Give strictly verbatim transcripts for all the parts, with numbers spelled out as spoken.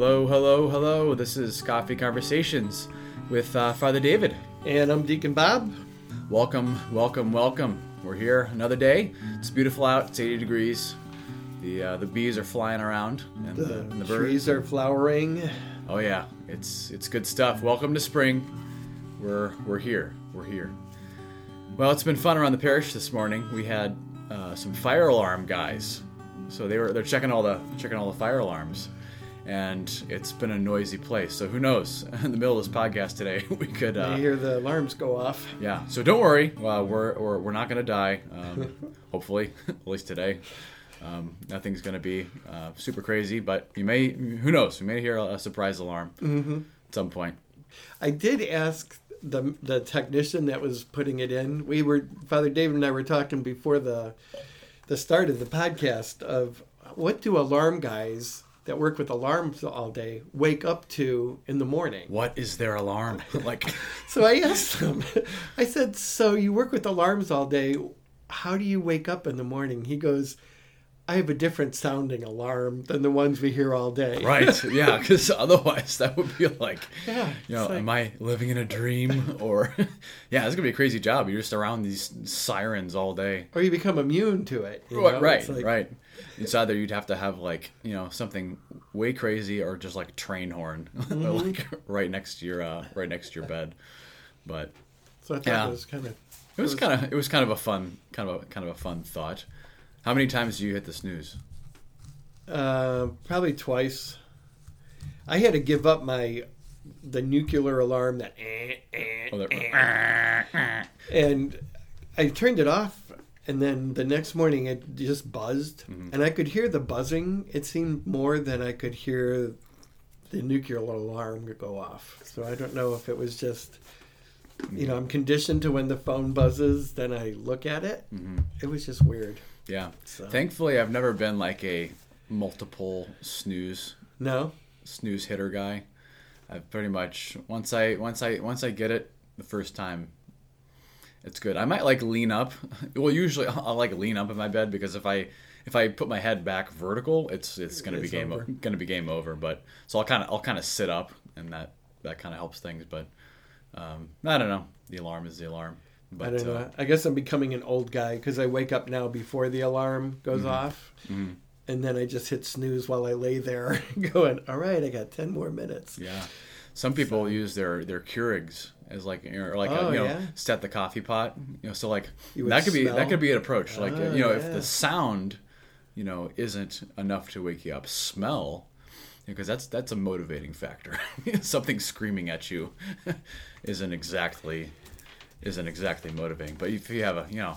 Hello, hello, hello. This is Coffee Conversations with uh, Father David. And I'm Deacon Bob. Welcome, welcome, welcome. We're here another day. It's beautiful out. It's eighty degrees. The uh, the bees are flying around. And the, the, and the trees birds. are flowering. Oh yeah, it's it's good stuff. Welcome to spring. We're we're here. We're here. Well, it's been fun around the parish this morning. We had uh, some fire alarm guys. So they were they're checking all the checking all the fire alarms. And it's been a noisy place, so who knows? In the middle of this podcast today, we could uh, hear the alarms go off. Yeah, so don't worry, uh, we're or we're not going to die. Um, hopefully, at least today, um, nothing's going to be uh, super crazy. But you may, who knows? We may hear a surprise alarm mm-hmm. at some point. I did ask the the technician that was putting it in. We were Father David and I were talking before the the start of the podcast of what do alarm guys that work with alarms all day wake up to in the morning. What is their alarm? Like, so I asked him, I said, so you work with alarms all day. How do you wake up in the morning? He goes, I have a different sounding alarm than the ones we hear all day. Right. Yeah. Because otherwise that would be like, yeah, you know, like, am I living in a dream or yeah, it's gonna be a crazy job. You're just around these sirens all day. Or you become immune to it. You know? Right. It's like, right. It's either you'd have to have, like, you know, something way crazy or just like a train horn, mm-hmm. or like right next to your uh, right next to your bed. But so I thought yeah. it was kind of it, it was, was kind of it was kind of a fun kind of a, kind of a fun thought. How many times do you hit the snooze? Uh, probably twice. I had to give up my the nuclear alarm that, eh, eh, oh, that eh, and I turned it off. And then the next morning, it just buzzed, mm-hmm. and I could hear the buzzing. It seemed more than I could hear the nuclear alarm go off. So I don't know if it was just, you know, I'm conditioned to when the phone buzzes, then I look at it. Mm-hmm. It was just weird. Yeah. So. Thankfully, I've never been like a multiple snooze no snooze hitter guy. I've pretty much once I once I once I get it the first time. It's good. I might like lean up. Well, usually I'll like lean up in my bed because if I if I put my head back vertical, it's it's gonna it be game over. gonna be game over. But so I'll kind of I'll kind of sit up, and that, that kind of helps things. But um, I don't know. The alarm is the alarm. But, I don't know. Uh, I guess I'm becoming an old guy because I wake up now before the alarm goes mm-hmm. off, mm-hmm. and then I just hit snooze while I lay there, going, "All right, I got ten more minutes." Yeah. Some people so. use their their Keurigs as like or like oh, a, you know yeah. set the coffee pot, you know, so like that could smell. be that could be an approach, like oh, you know yeah. if the sound, you know, isn't enough to wake you up, smell, because that's that's a motivating factor. Something screaming at you isn't exactly isn't exactly motivating, but if you have a, you know,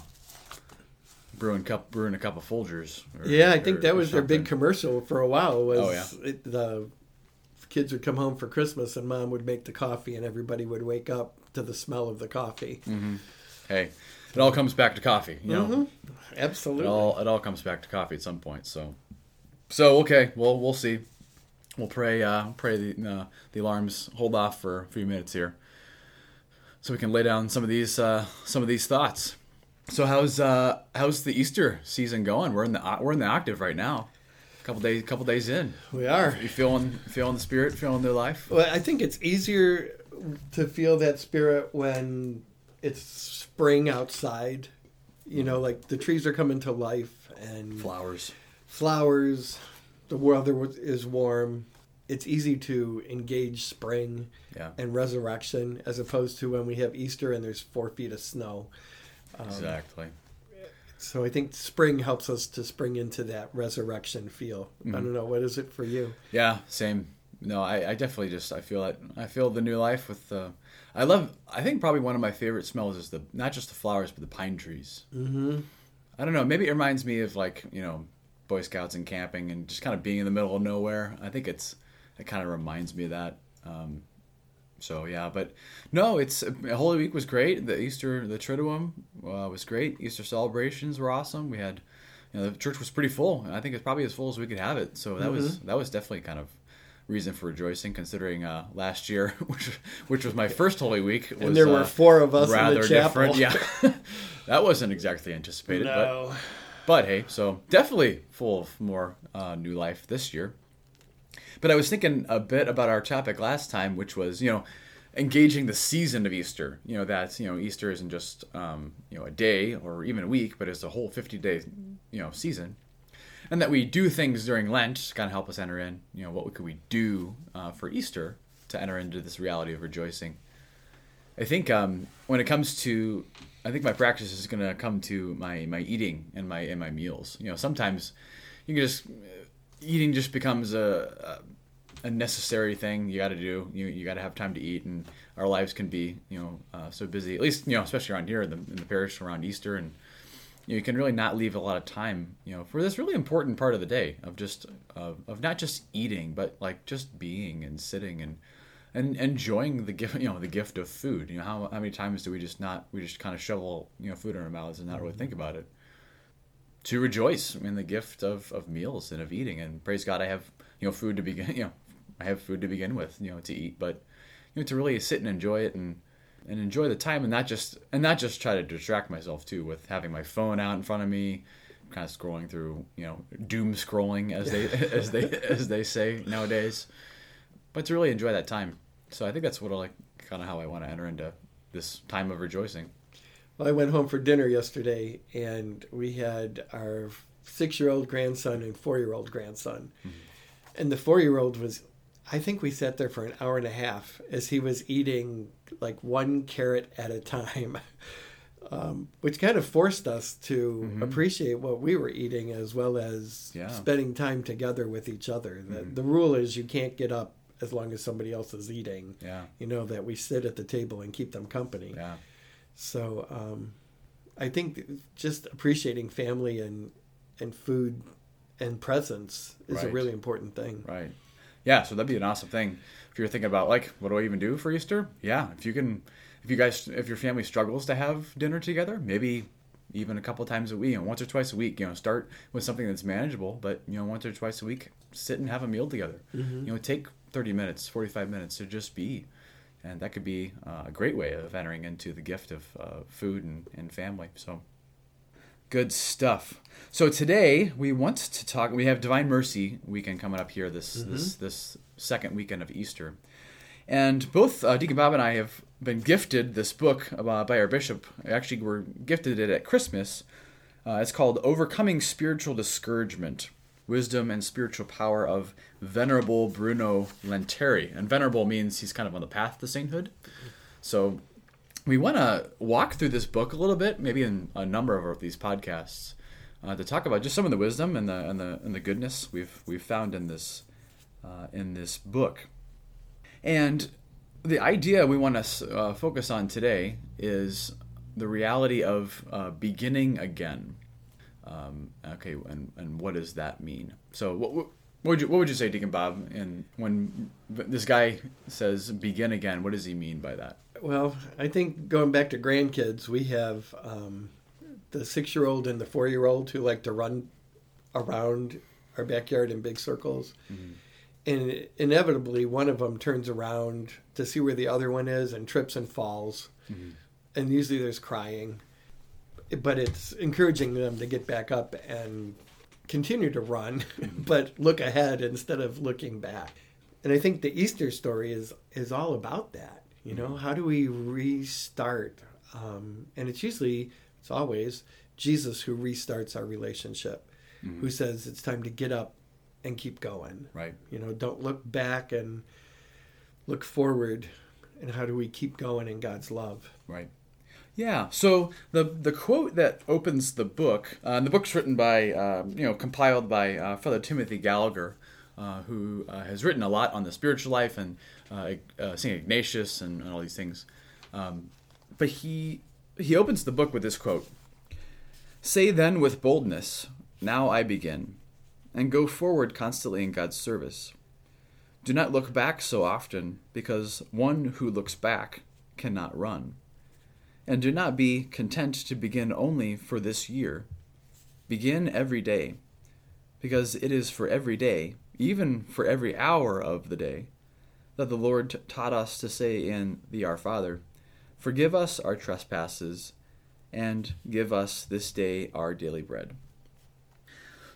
brewing cup brewing a cup of Folgers or, yeah I think or, that was their big commercial for a while was oh, yeah. it, the kids would come home for Christmas and mom would make the coffee and everybody would wake up to the smell of the coffee. Mm-hmm. Hey, it all comes back to coffee, you know? Mm-hmm. Absolutely. It all, it all comes back to coffee at some point. So, so okay, well, we'll see. We'll pray uh, pray the, uh, the alarms hold off for a few minutes here so we can lay down some of these uh, some of these thoughts. So how's uh, how's the Easter season going? We're in the we're in the octave right now. Couple days, couple days in. We are. You feeling, feeling the spirit, feeling their life. Well, I think it's easier to feel that spirit when it's spring outside. You know, like the trees are coming to life and flowers, flowers. The weather is warm. It's easy to engage spring yeah. and resurrection as opposed to when we have Easter and there's four feet of snow. Um, exactly. So I think spring helps us to spring into that resurrection feel. Mm-hmm. I don't know, what is it for you? Yeah, same. No, I, I definitely just I feel it. I feel the new life with the. I love. I think probably one of my favorite smells is the not just the flowers but the pine trees. Mm-hmm. I don't know. Maybe it reminds me of like you know, Boy Scouts and camping and just kind of being in the middle of nowhere. I think it's it kind of reminds me of that. Um, So yeah, but no, it's Holy Week was great. The Easter, the Triduum uh, was great. Easter celebrations were awesome. We had, you know, the church was pretty full. I think it's probably as full as we could have it. So that mm-hmm. was that was definitely kind of reason for rejoicing, considering uh, last year, which which was my first Holy Week, was, and there were uh, four of us rather in the chapel. Different. Yeah, that wasn't exactly anticipated. No. But, but hey, so definitely full of more uh, new life this year. But I was thinking a bit about our topic last time, which was, you know, engaging the season of Easter. You know, that's, you know, Easter isn't just, um, you know, a day or even a week, but it's a whole fifty-day, you know, season. And that we do things during Lent to kind of help us enter in, you know, what could we do uh, for Easter to enter into this reality of rejoicing. I think um, when it comes to, I think my practice is going to come to my, my eating and my and my meals. You know, sometimes you can just, eating just becomes a a necessary thing you got to do. You you got to have time to eat, and our lives can be, you know, uh, so busy, at least, you know, especially around here in the, in the parish around Easter, and you know, you can really not leave a lot of time, you know, for this really important part of the day of just, of, of not just eating, but like just being and sitting and, and enjoying the gift, you know, the gift of food. You know, how how many times do we just not, we just kind of shovel, you know, food in our mouths and not really think about it. To rejoice in the gift of, of meals and of eating, and praise God, I have, you know, food to begin, you know, I have food to begin with, you know, to eat, but, you know, to really sit and enjoy it and, and enjoy the time, and not just and not just try to distract myself too with having my phone out in front of me, kind of scrolling through, you know, doom scrolling as they as they as they say nowadays, but to really enjoy that time. So I think that's what I like, kind of how I want to enter into this time of rejoicing. Well, I went home for dinner yesterday, and we had our six-year-old grandson and four-year-old grandson, mm-hmm. and the four-year-old was, I think we sat there for an hour and a half as he was eating like one carrot at a time, um, which kind of forced us to mm-hmm. appreciate what we were eating as well as yeah. spending time together with each other. The, mm-hmm. the rule is you can't get up as long as somebody else is eating. Yeah. You know, that we sit at the table and keep them company. Yeah. So um, I think just appreciating family and, and food and presence is right. a really important thing. Right. Yeah, so that'd be an awesome thing if you're thinking about, like, what do I even do for Easter? Yeah, if you can, if you guys, if your family struggles to have dinner together, maybe even a couple times a week, you know, once or twice a week, you know, start with something that's manageable, but, you know, once or twice a week, sit and have a meal together. Mm-hmm. You know, take thirty minutes, forty-five minutes to just be, and that could be uh, a great way of entering into the gift of uh, food and, and family, so... Good stuff. So today we want to talk, we have Divine Mercy weekend coming up here this mm-hmm. this, this second weekend of Easter. And both uh, Deacon Bob and I have been gifted this book uh, by our bishop. Actually, we're gifted it at Christmas. Uh, it's called Overcoming Spiritual Discouragement, Wisdom and Spiritual Power of Venerable Bruno Lanteri. And venerable means he's kind of on the path to sainthood. So... we want to walk through this book a little bit, maybe in a number of these podcasts, uh, to talk about just some of the wisdom and the and the and the goodness we've we've found in this uh, in this book. And the idea we want to uh, focus on today is the reality of uh, beginning again. Um, okay, and and what does that mean? So what, what would you what would you say, Deacon Bob? And when this guy says "begin again," what does he mean by that? Well, I think going back to grandkids, we have um, the six-year-old and the four-year-old who like to run around our backyard in big circles. Mm-hmm. And inevitably, one of them turns around to see where the other one is and trips and falls. Mm-hmm. And usually there's crying. But it's encouraging them to get back up and continue to run, mm-hmm. but look ahead instead of looking back. And I think the Easter story is is all about that. You know, how do we restart? Um, and it's usually, it's always Jesus who restarts our relationship, mm-hmm. who says it's time to get up and keep going. Right. You know, don't look back and look forward. And how do we keep going in God's love? Right. Yeah. So the the quote that opens the book, uh, and the book's written by, uh, you know, compiled by uh, Father Timothy Gallagher, Uh, who uh, has written a lot on the spiritual life and uh, uh, Saint Ignatius and, and all these things. Um, but he he opens the book with this quote. "Say then with boldness, now I begin, and go forward constantly in God's service. Do not look back so often, because one who looks back cannot run. And do not be content to begin only for this year. Begin every day, because it is for every day, even for every hour of the day, that the Lord t- taught us to say in the Our Father, 'Forgive us our trespasses, and give us this day our daily bread.'"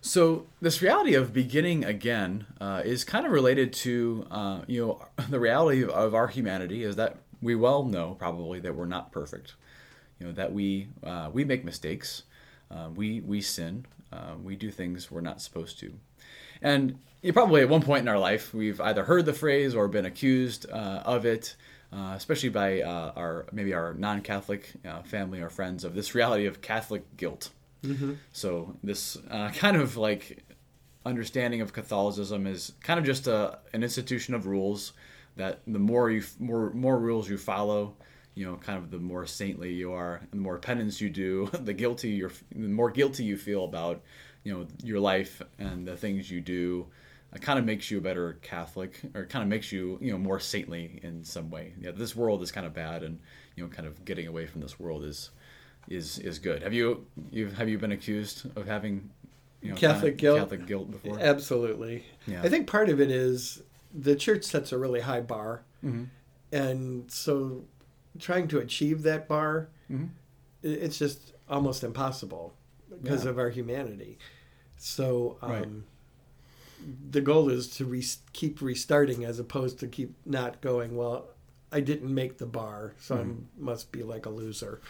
So this reality of beginning again uh, is kind of related to, uh, you know, the reality of our humanity is that we well know probably that we're not perfect, you know, that we uh, we make mistakes, uh, we we sin, uh, we do things we're not supposed to, and you probably at one point in our life we've either heard the phrase or been accused uh, of it, uh, especially by uh, our maybe our non-Catholic uh, family or friends of this reality of Catholic guilt. Mm-hmm. So this uh, kind of like understanding of Catholicism is kind of just a, an institution of rules that the more you more more rules you follow, you know, kind of the more saintly you are, and the more penance you do, the guilty you're, the more guilty you feel about, you know, your life and the things you do. It kind of makes you a better Catholic, or kind of makes you, you know, more saintly in some way. Yeah, this world is kind of bad, and you know, kind of getting away from this world is. Is is good. Have you you have you been accused of having, you know, Catholic kind of guilt? Catholic guilt before? Absolutely. Yeah. I think part of it is the church sets a really high bar, mm-hmm. and so trying to achieve that bar, mm-hmm. it's just almost impossible because yeah. of our humanity. So um, right. the goal is to re- keep restarting, as opposed to keep not going. Well, I didn't make the bar, so mm-hmm. I must be like a loser.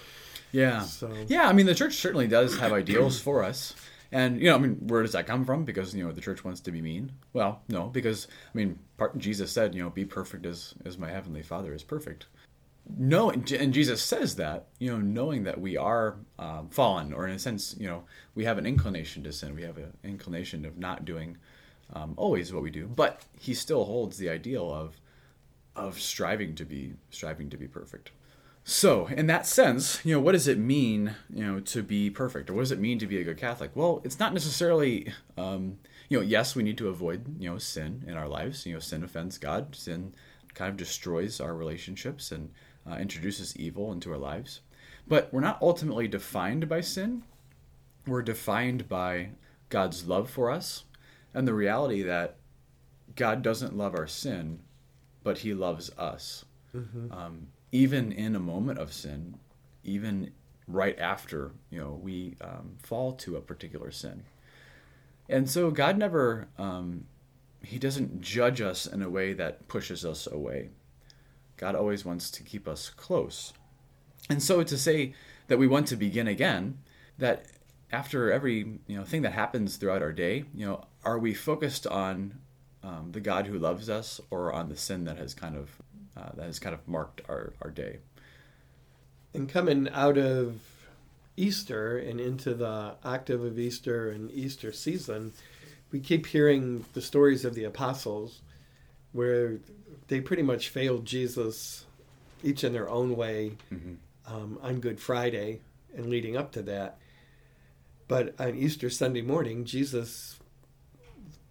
Yeah. So. Yeah, I mean, the church certainly does have ideals for us. And, you know, I mean, where does that come from? Because, you know, the church wants to be mean. Well, no, because, I mean, part, Jesus said, you know, be perfect as, as my heavenly Father is perfect. No, and Jesus says that, you know, knowing that we are um, fallen, or in a sense, you know, we have an inclination to sin. We have an inclination of not doing um, always what we do. But he still holds the ideal of of striving to be striving to be perfect. So, in that sense, you know, what does it mean, you know, to be perfect? Or what does it mean to be a good Catholic? Well, it's not necessarily, um, you know, yes, we need to avoid, you know, sin in our lives. You know, sin offends God. Sin kind of destroys our relationships and uh, introduces evil into our lives. But we're not ultimately defined by sin. We're defined by God's love for us and the reality that God doesn't love our sin, but he loves us. Mm-hmm. Um Even in a moment of sin, even right after, you know, we um, fall to a particular sin. And so God never, um, he doesn't judge us in a way that pushes us away. God always wants to keep us close. And so to say that we want to begin again, that after every, you know, thing that happens throughout our day, you know, are we focused on um, the God who loves us, or on the sin that has kind of Uh, that has kind of marked our, our day? And coming out of Easter and into the octave of Easter and Easter season, we keep hearing the stories of the apostles where they pretty much failed Jesus, each in their own way, mm-hmm. um, on Good Friday and leading up to that. But on Easter Sunday morning, Jesus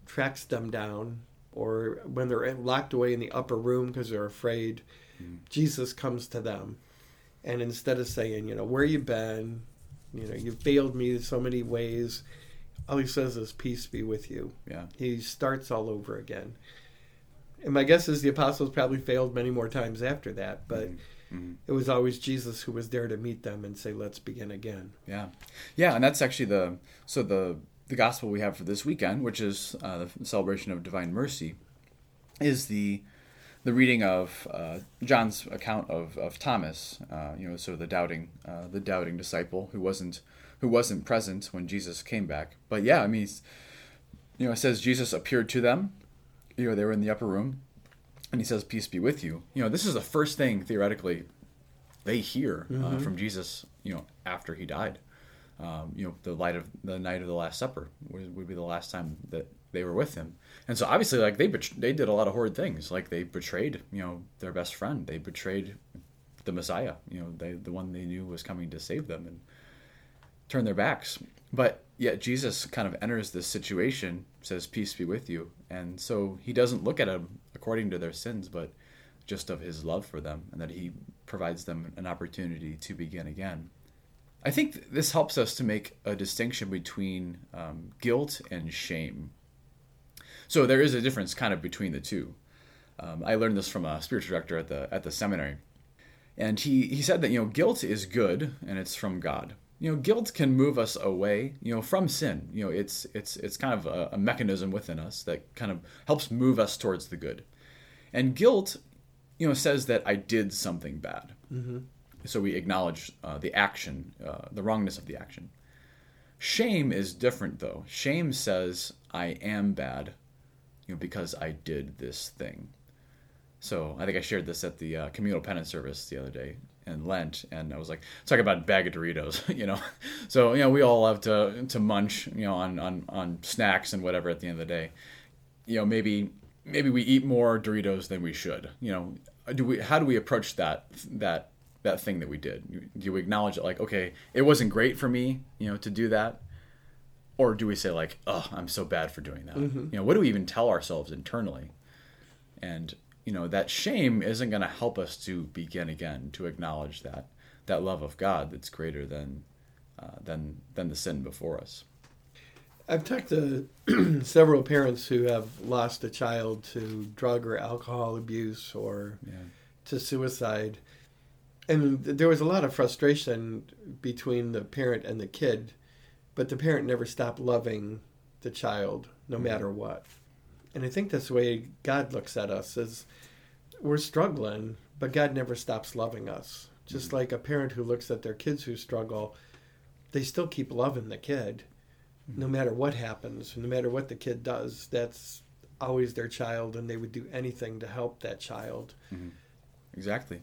tracks them down, or when they're locked away in the upper room because they're afraid, mm. Jesus comes to them. And instead of saying, you know, where you been? You know, you failed me in so many ways. All he says is, peace be with you. Yeah. He starts all over again. And my guess is the apostles probably failed many more times after that, but mm-hmm. it was always Jesus who was there to meet them and say, let's begin again. Yeah. Yeah, and that's actually the, so the, The gospel we have for this weekend, which is uh, the celebration of Divine Mercy, is the the reading of uh, John's account of of Thomas. Uh, you know, so the doubting uh, the doubting disciple who wasn't who wasn't present when Jesus came back. But yeah, I mean, it's, you know, it says Jesus appeared to them. You know, they were in the upper room, and he says, "Peace be with you." You know, this is the first thing theoretically they hear mm-hmm. uh, from Jesus. You know, after he died. Um, you know, the light of the night of the Last Supper would, would be the last time that they were with him. And so obviously, like, they bet- they did a lot of horrid things. Like, they betrayed, you know, their best friend. They betrayed the Messiah, you know, they, the one they knew was coming to save them, and turned their backs. But yet Jesus kind of enters this situation, says, peace be with you. And so he doesn't look at them according to their sins, but just of his love for them, and that he provides them an opportunity to begin again. I think this helps us to make a distinction between um, guilt and shame. So there is a difference kind of between the two. Um, I learned this from a spiritual director at the at the seminary. And he, he said that, you know, guilt is good and it's from God. you know, guilt can move us away, you know, from sin. You know, it's it's it's kind of a, a mechanism within us that kind of helps move us towards the good. And guilt, you know, says that I did something bad. Mm-hmm. So we acknowledge uh, the action, uh, the wrongness of the action. Shame is different, though. Shame says I am bad, you know, because I did this thing. So I think I shared this at the uh, communal penance service the other day in Lent, and I was like, talking about a bag of Doritos, you know. So, you know, we all have to to munch, you know, on, on, on snacks and whatever at the end of the day. You know, maybe maybe we eat more Doritos than we should. You know, do we? How do we approach that that that thing that we did? Do we acknowledge it like, okay, it wasn't great for me, you know, to do that? Or do we say like, oh, I'm so bad for doing that? Mm-hmm. You know, what do we even tell ourselves internally? And you know, that shame isn't going to help us to begin again, to acknowledge that that love of God that's greater than uh, than than the sin before us. I've talked to several parents who have lost a child to drug or alcohol abuse or yeah. to suicide. And there was a lot of frustration between the parent and the kid, but the parent never stopped loving the child, no mm-hmm. matter what. And I think that's the way God looks at us is we're struggling, but God never stops loving us. Just mm-hmm. like a parent who looks at their kids who struggle, they still keep loving the kid mm-hmm. no matter what happens, no matter what the kid does. That's always their child, and they would do anything to help that child. Mm-hmm. Exactly.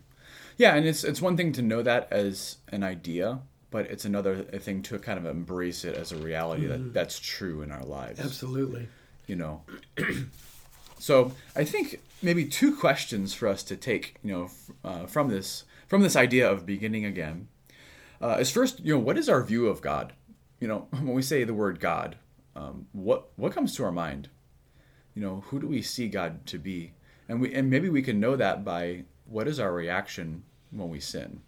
Yeah, and it's it's one thing to know that as an idea, but it's another thing to kind of embrace it as a reality mm-hmm. that that's true in our lives. Absolutely. You know, so I think maybe two questions for us to take, you know, uh, from this from this idea of beginning again uh, is first, you know, what is our view of God? You know, when we say the word God, um, what what comes to our mind? You know, who do we see God to be? And we and maybe we can know that by what is our reaction when we sin?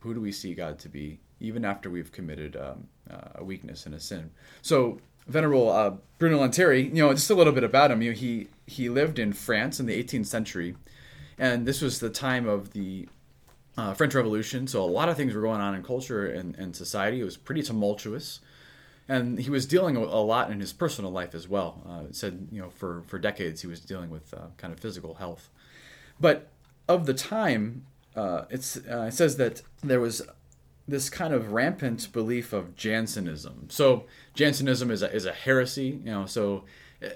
Who do we see God to be, even after we've committed um, uh, a weakness and a sin? So. Venerable uh, Bruno Lanteri, you know, just a little bit about him. You know, he he lived in France in the eighteenth century, and this was the time of the uh, French Revolution. So a lot of things were going on in culture and, and society. It was pretty tumultuous, and he was dealing a lot in his personal life as well. Uh, it said, you know, for, for decades he was dealing with uh, kind of physical health. But of the time, uh, it's uh, it says that there was this kind of rampant belief of Jansenism. So Jansenism is a, is a heresy, you know, so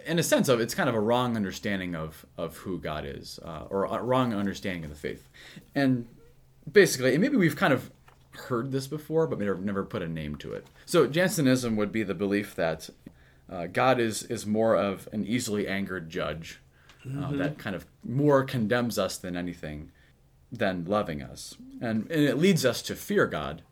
in a sense of it's kind of a wrong understanding of, of who God is uh, or a wrong understanding of the faith. And basically, and maybe we've kind of heard this before, but never, never put a name to it. So Jansenism would be the belief that uh, God is, is more of an easily angered judge uh, mm-hmm. that kind of more condemns us than anything, than loving us. And and it leads us to fear God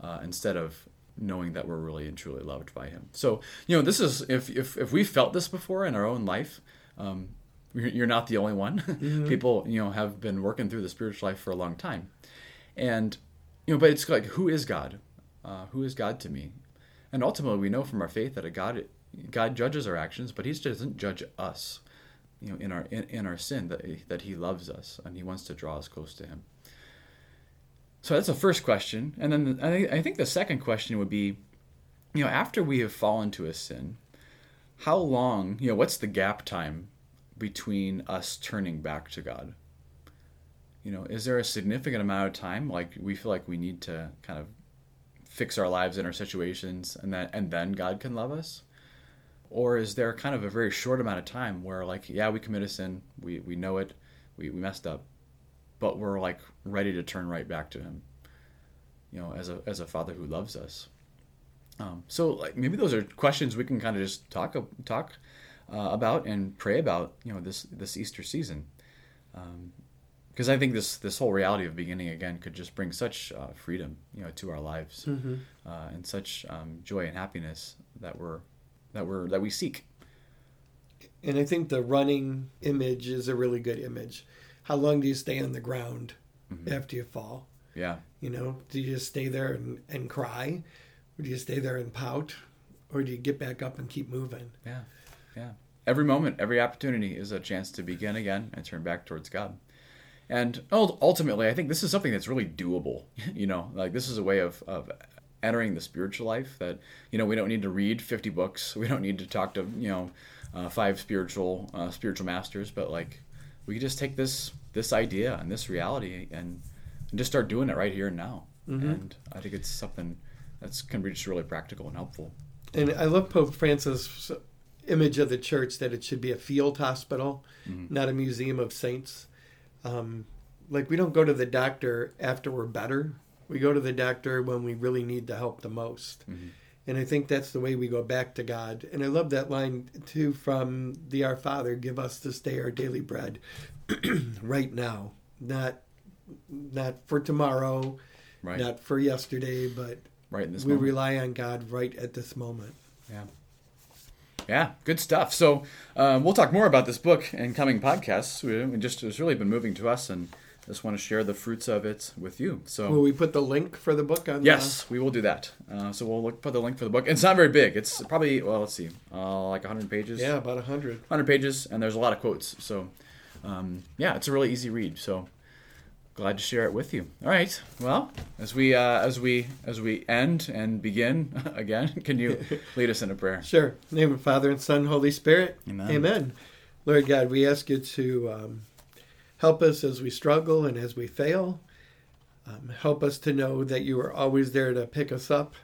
uh, instead of knowing that we're really and truly loved by him. So, you know, this is, if if, if we felt this before in our own life, um, you're not the only one. Mm-hmm. People, you know, have been working through the spiritual life for a long time. And, you know, but it's like, who is God? Uh, who is God to me? And ultimately, we know from our faith that a God God judges our actions, but he doesn't judge us. You know, in our in, in our sin, that that he loves us and he wants to draw us close to him. So that's the first question, and then the, I, think, I think the second question would be, you know, after we have fallen to a sin, how long? You know, what's the gap time between us turning back to God? You know, is there a significant amount of time like we feel like we need to kind of fix our lives and our situations, and that and then God can love us? Or is there kind of a very short amount of time where, like, yeah, we commit a sin, we, we know it, we, we messed up, but we're, like, ready to turn right back to him, you know, as a as a father who loves us. Um, so, like, maybe those are questions we can kind of just talk talk uh, about and pray about, you know, this this Easter season. Because um, I think this, this whole reality of beginning again could just bring such uh, freedom, you know, to our lives mm-hmm. uh, and such um, joy and happiness that we're... that we're that we seek. And I think the running image is a really good image. How long do you stay on the ground mm-hmm. after you fall? Yeah. You know, do you just stay there and, and cry? Or do you stay there and pout? Or do you get back up and keep moving? Yeah, yeah. Every moment, every opportunity is a chance to begin again and turn back towards God. And ultimately, I think this is something that's really doable. You know, like this is a way of, of entering the spiritual life, that, you know, we don't need to read fifty books. We don't need to talk to, you know, uh, five spiritual uh, spiritual masters, but like we can just take this this idea and this reality and, and just start doing it right here and now. Mm-hmm. And I think it's something that's can be just really practical and helpful. And I love Pope Francis' image of the church, that it should be a field hospital, mm-hmm. not a museum of saints. Um, like we don't go to the doctor after we're better. We go to the doctor when we really need the help the most. Mm-hmm. And I think that's the way we go back to God. And I love that line too from the Our Father, give us this day our daily bread right now. Not not for tomorrow, right. Not for yesterday, but right in this we moment. Rely on God right at this moment. Yeah. Yeah, good stuff. So um, we'll talk more about this book in coming podcasts. We, we just It's really been moving to us, and just want to share the fruits of it with you. So will we put the link for the book on? Yes, the... we will do that. Uh, so we'll look, put the link for the book. It's not very big. It's probably, well, let's see, uh, like one hundred pages. Yeah, about one hundred. one hundred pages, and there's a lot of quotes. So um, yeah, it's a really easy read. So glad to share it with you. All right. Well, as we uh, as we as we end and begin again, can you lead us in a prayer? Sure. In the name of Father and Son, Holy Spirit. Amen. Amen. Lord God, we ask you to um, help us as we struggle and as we fail. Um, help us to know that you are always there to pick us up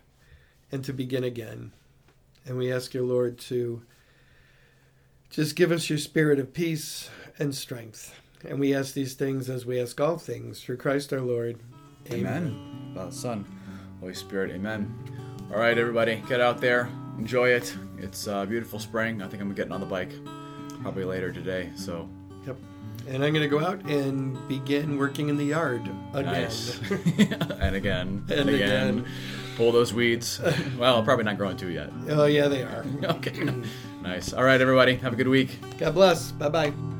and to begin again. And we ask you, Lord, to just give us your spirit of peace and strength. And we ask these things as we ask all things through Christ our Lord. Amen. Amen. Father, Son, Holy Spirit. Amen. All right, everybody, get out there, enjoy it. It's a beautiful spring. I think I'm getting on the bike probably later today. So. Yep. And I'm going to go out and begin working in the yard again. Nice. and again. And, and again. again. Pull those weeds. Well, probably not growing two yet. Oh yeah, they are. Okay. Nice. All right, everybody, have a good week. God bless. Bye bye.